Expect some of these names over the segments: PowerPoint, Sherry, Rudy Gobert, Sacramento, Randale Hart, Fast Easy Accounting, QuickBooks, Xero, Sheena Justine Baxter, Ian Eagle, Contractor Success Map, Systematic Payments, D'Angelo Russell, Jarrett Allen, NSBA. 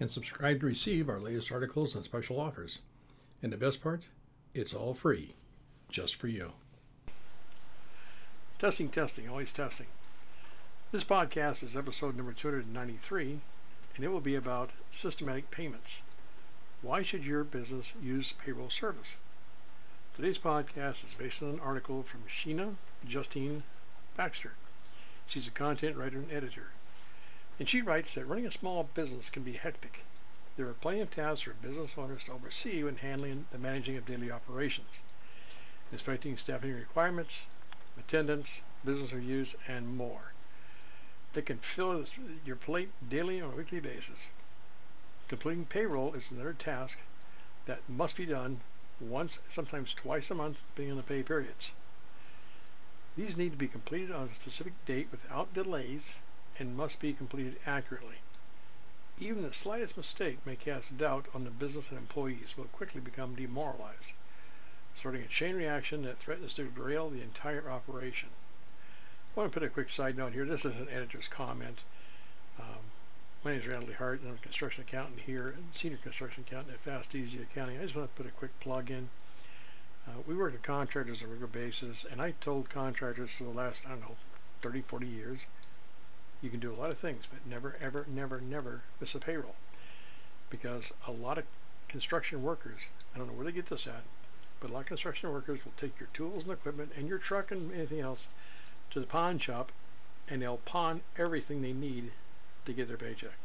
and subscribe to receive our latest articles and special offers. And the best part, it's all free, just for you. Testing, always testing. This podcast is episode number 293, and it will be about systematic payments. Why should your business use payroll service? Today's podcast is based on an article from Sheena Justine Baxter. She's a content writer and editor. And she writes that running a small business can be hectic. There are plenty of tasks for business owners to oversee when handling the managing of daily operations, inspecting staffing requirements, attendance, business reviews, and more. They can fill your plate daily on a weekly basis. Completing payroll is another task that must be done once, sometimes twice a month, depending on the pay periods. These need to be completed on a specific date without delays, and must be completed accurately. Even the slightest mistake may cast doubt on the business, and employees will quickly become demoralized, starting a chain reaction that threatens to derail the entire operation. I want to put a quick side note here. This is an editor's comment. My name is Randale Hart, and I'm a construction accountant here, and senior construction accountant at Fast Easy Accounting. I just want to put a quick plug in. We work with contractors on a regular basis, and I told contractors for the last, 30, 40 years, you can do a lot of things, but never, ever, never miss a payroll, because a lot of construction workers, I don't know where they get this at, but a lot of construction workers will take your tools and equipment and your truck and anything else to the pawn shop, and they'll pawn everything they need to get their paycheck.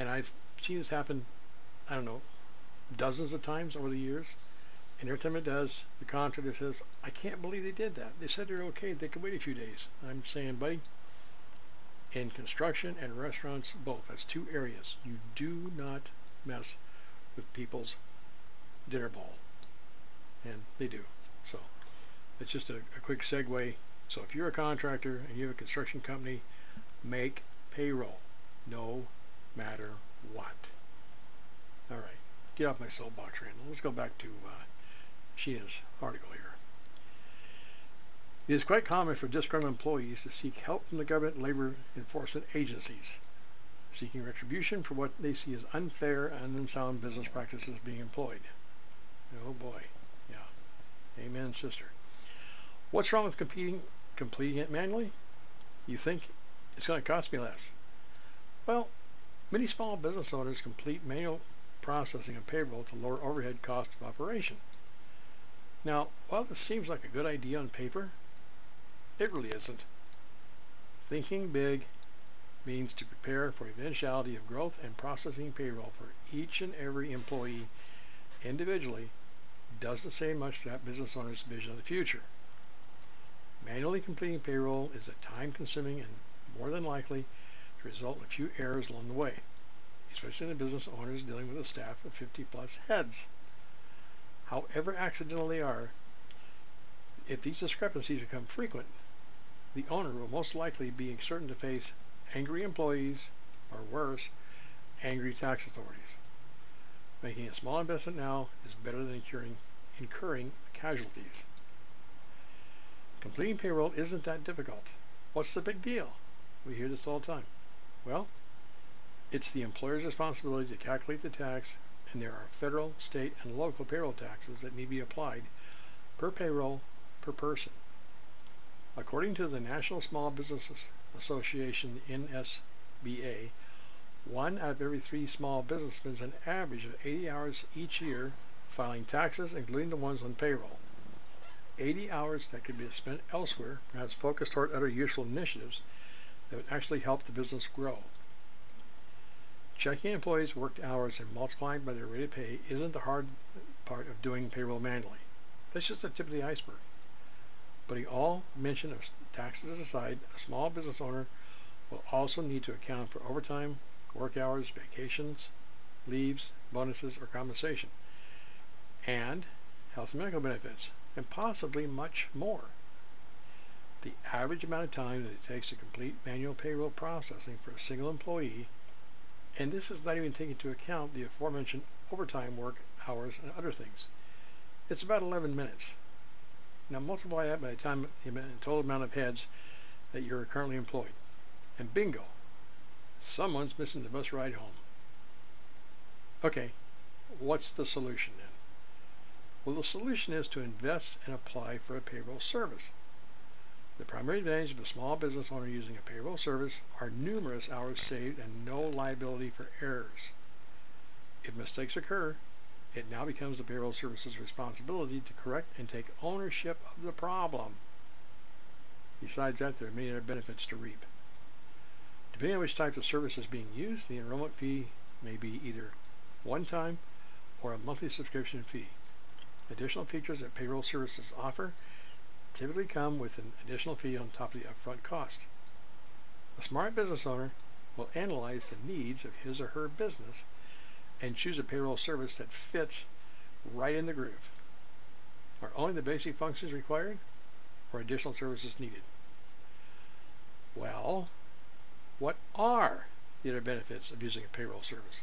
And I've seen this happen, dozens of times over the years, and every time it does, the contractor says, I can't believe they did that. They said they're okay, they could wait a few days. I'm saying, buddy, in construction and restaurants, both, that's two areas, you do not mess with people's dinner bowl, and they do. So it's just a quick segue. So if you're a contractor and you have a construction company, make payroll no matter what. All right, get off my soapbox, Randall. Let's go back to Sheena's article here. It is quite common for disgruntled employees to seek help from the government labor enforcement agencies, seeking retribution for what they see as unfair and unsound business practices being employed. Oh boy, yeah. Amen, sister. What's wrong with completing it manually? You think it's going to cost me less? Well, many small business owners complete manual processing of payroll to lower overhead cost of operation. Now, while this seems like a good idea on paper, it really isn't. Thinking big means to prepare for eventuality of growth, and processing payroll for each and every employee individually doesn't say much to that business owner's vision of the future. Manually completing payroll is a time-consuming and more than likely to result in a few errors along the way, especially in the business owners dealing with a staff of 50-plus heads. However accidental they are, if these discrepancies become frequent, the owner will most likely be certain to face angry employees, or worse, angry tax authorities. Making a small investment now is better than incurring casualties. Completing payroll isn't that difficult. What's the big deal? We hear this all the time. Well, it's the employer's responsibility to calculate the tax, and there are federal, state, and local payroll taxes that need to be applied per payroll per person. According to the National Small Business Association, NSBA, one out of every three small businessmen spends an average of 80 hours each year filing taxes, including the ones on payroll. 80 hours that could be spent elsewhere, perhaps focused toward other useful initiatives that would actually help the business grow. Checking employees' worked hours and multiplying by their rate of pay isn't the hard part of doing payroll manually. That's just the tip of the iceberg. Putting all mention of taxes aside, a small business owner will also need to account for overtime, work hours, vacations, leaves, bonuses, or compensation, and health and medical benefits, and possibly much more. The average amount of time that it takes to complete manual payroll processing for a single employee, and this is not even taking into account the aforementioned overtime work hours and other things. It's about 11 minutes. Now multiply that by the time the total amount of heads that you're currently employed, and bingo, someone's missing the bus ride home. Okay, what's the solution then? Well, the solution is to invest and apply for a payroll service. The primary advantage of a small business owner using a payroll service are numerous hours saved and no liability for errors. If mistakes occur, it now becomes the payroll service's responsibility to correct and take ownership of the problem. Besides that, there are many other benefits to reap. Depending on which type of service is being used, the enrollment fee may be either one-time or a monthly subscription fee. Additional features that payroll services offer typically come with an additional fee on top of the upfront cost. A smart business owner will analyze the needs of his or her business and choose a payroll service that fits right in the groove. Are only the basic functions required or additional services needed? Well, what are the other benefits of using a payroll service?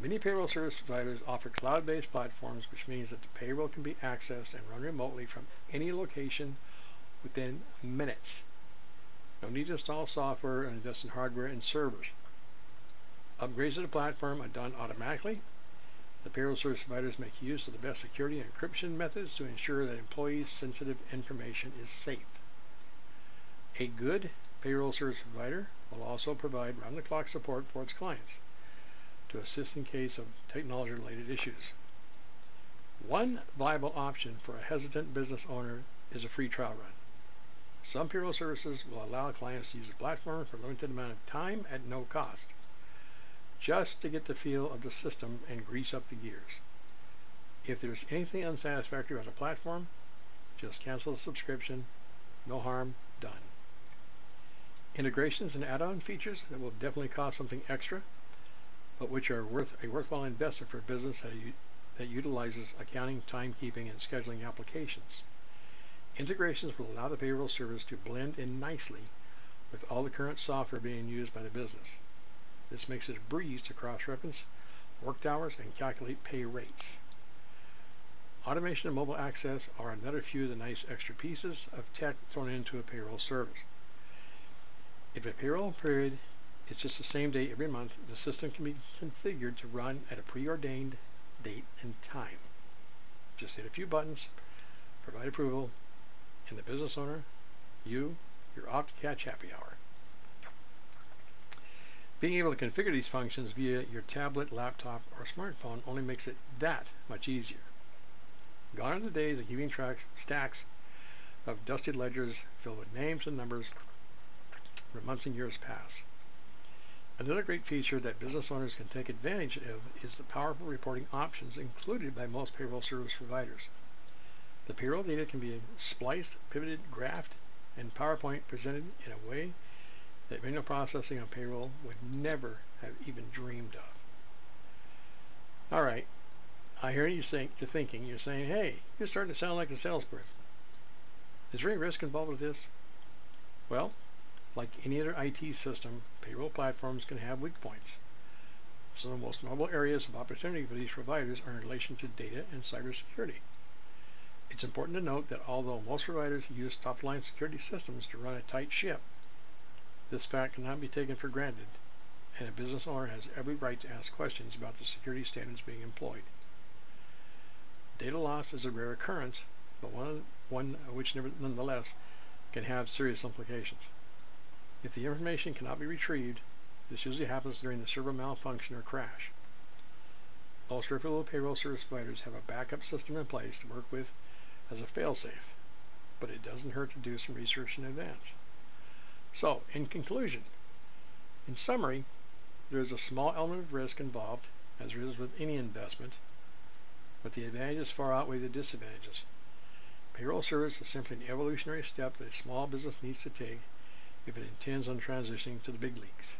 Many payroll service providers offer cloud-based platforms, which means that the payroll can be accessed and run remotely from any location within minutes. No need to install software and invest in hardware and servers. Upgrades to the platform are done automatically. The payroll service providers make use of the best security and encryption methods to ensure that employees' sensitive information is safe. A good payroll service provider will also provide round-the-clock support for its clients to assist in case of technology-related issues. One viable option for a hesitant business owner is a free trial run. Some payroll services will allow clients to use the platform for a limited amount of time at no cost, just to get the feel of the system and grease up the gears. If there's anything unsatisfactory about the platform, just cancel the subscription. No harm done. Integrations and add-on features that will definitely cost something extra, but which are a worthwhile investment for a business that utilizes accounting, timekeeping, and scheduling applications. Integrations will allow the payroll service to blend in nicely with all the current software being used by the business. This makes it a breeze to cross-reference worked hours and calculate pay rates. Automation and mobile access are another few of the nice extra pieces of tech thrown into a payroll service. If a payroll period it's just the same day every month, the system can be configured to run at a preordained date and time. Just hit a few buttons, provide approval, and the business owner, you're off to catch happy hour. Being able to configure these functions via your tablet, laptop, or smartphone only makes it that much easier. Gone are the days of keeping track stacks of dusty ledgers filled with names and numbers for months and years past. Another great feature that business owners can take advantage of is the powerful reporting options included by most payroll service providers. The payroll data can be spliced, pivoted, graphed, and PowerPoint presented in a way that manual processing on payroll would never have even dreamed of. All right, I hear you think you're saying, hey, you're starting to sound like a salesperson. Is there any risk involved with this? Well, like any other IT system, payroll platforms can have weak points. Some of the most notable areas of opportunity for these providers are in relation to data and cybersecurity. It's important to note that although most providers use top-line security systems to run a tight ship, this fact cannot be taken for granted, and a business owner has every right to ask questions about the security standards being employed. Data loss is a rare occurrence, but one which nonetheless can have serious implications. If the information cannot be retrieved, this usually happens during the server malfunction or crash. Most reputable payroll service providers have a backup system in place to work with as a fail-safe, but it doesn't hurt to do some research in advance. So, in summary, there is a small element of risk involved, as there is with any investment, but the advantages far outweigh the disadvantages. Payroll service is simply an evolutionary step that a small business needs to take if it intends on transitioning to the big leagues.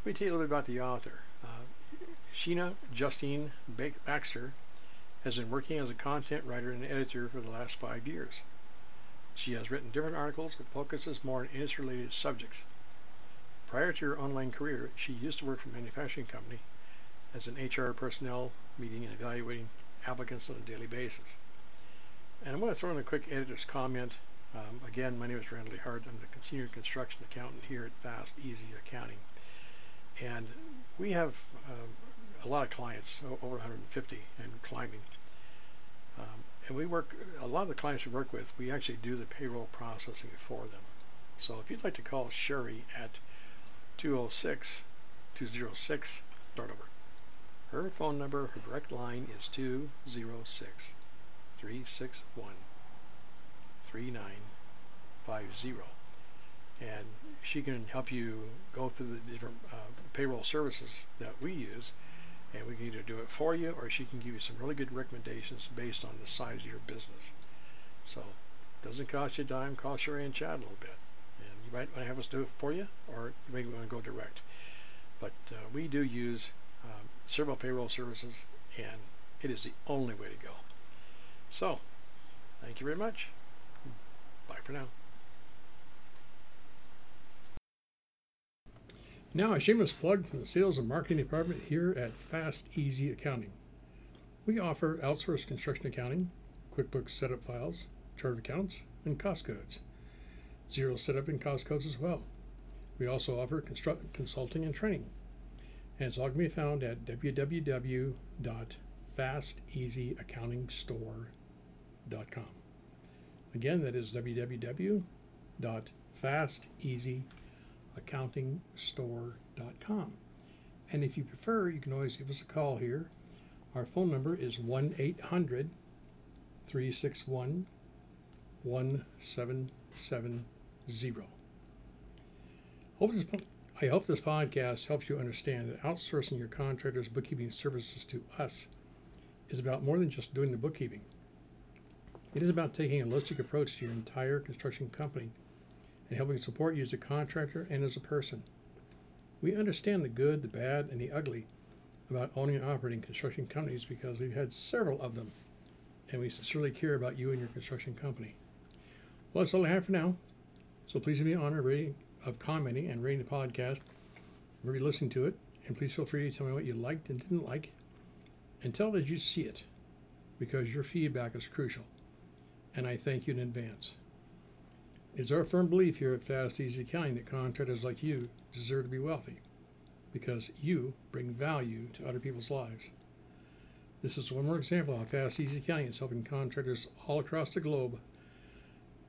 Let me tell you a little bit about the author. Sheena Justine Baxter has been working as a content writer and editor for the last 5 years. She has written different articles that focuses more on industry-related subjects. Prior to her online career, she used to work for a manufacturing company as an HR personnel, meeting and evaluating applicants on a daily basis. And I'm going to throw in a quick editor's comment. Again, my name is Randale Hart. I'm the Senior Construction Accountant here at Fast Easy Accounting. And we have a lot of clients, over 150 and climbing. And we work, a lot of the clients we work with, we actually do the payroll processing for them. So if you'd like to call Sherry at 206-206, start over. Her phone number, her direct line is 206-361-3950. And she can help you go through the different payroll services that we use, and we can either do it for you or she can give you some really good recommendations based on the size of your business. So doesn't cost you a dime, cost Sherry and Chad a little bit. And you might want to have us do it for you, or you may want to go direct. But we do use several payroll services, and it is the only way to go. So thank you very much. Bye for now. Now a shameless plug from the sales and marketing department here at Fast Easy Accounting. We offer outsourced construction accounting, QuickBooks setup files, chart accounts, and cost codes. Xero setup and cost codes as well. We also offer consulting and training. And it's all can be found at www.fasteasyaccountingstore.com. Again, that is www.fasteasyaccountingstore.com. And if you prefer, you can always give us a call here. Our phone number is 1-800-361-1770. I hope this podcast helps you understand that outsourcing your contractor's bookkeeping services to us is about more than just doing the bookkeeping. It is about taking a holistic approach to your entire construction company and helping support you as a contractor and as a person. We understand the good, the bad, and the ugly about owning and operating construction companies because we've had several of them, and we sincerely care about you and your construction company. Well, that's all I have for now, so please do me the honor of commenting and rating the podcast, wherever you're listening to it, and please feel free to tell me what you liked and didn't like, and tell it as you see it, because your feedback is crucial, and I thank you in advance. It's our firm belief here at Fast Easy Accounting that contractors like you deserve to be wealthy because you bring value to other people's lives. This is one more example of how Fast Easy Accounting is helping contractors all across the globe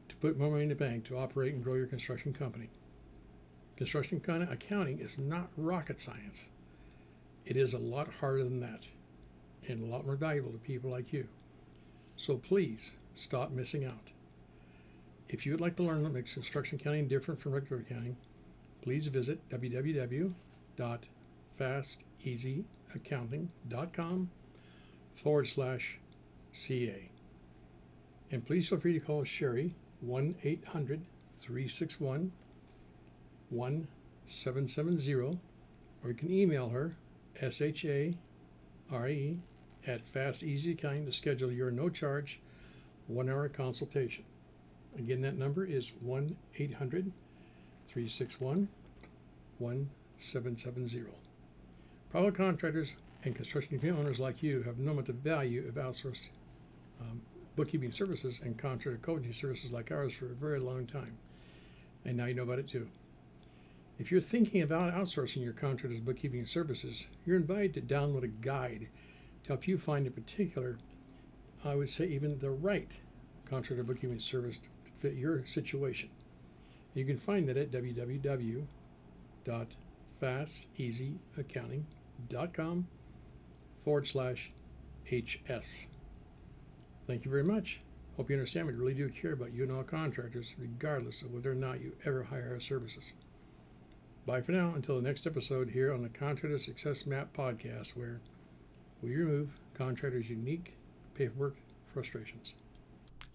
to put more money in the bank to operate and grow your construction company. Construction accounting is not rocket science. It is a lot harder than that and a lot more valuable to people like you. So please stop missing out. If you would like to learn what makes construction accounting different from regular accounting, please visit www.fasteasyaccounting.com/CA. And please feel free to call Sherry 1-800-361-1770, or you can email her share@fasteasyaccounting to schedule your no-charge 1-hour consultation. Again, that number is 1-800-361-1770. Private contractors and construction company owners like you have known about the value of outsourced bookkeeping services and contractor coaching services like ours for a very long time, and now you know about it too. If you're thinking about outsourcing your contractor's bookkeeping services, you're invited to download a guide to help you find a particular, I would say even the right contractor bookkeeping service to fit your situation. You can find it at www.fasteasyaccounting.com/HS. Thank you very much. Hope you understand we really do care about you and all contractors, regardless of whether or not you ever hire our services. Bye for now until the next episode here on the Contractor Success Map podcast, where we remove contractors' unique paperwork frustrations.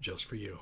just for you.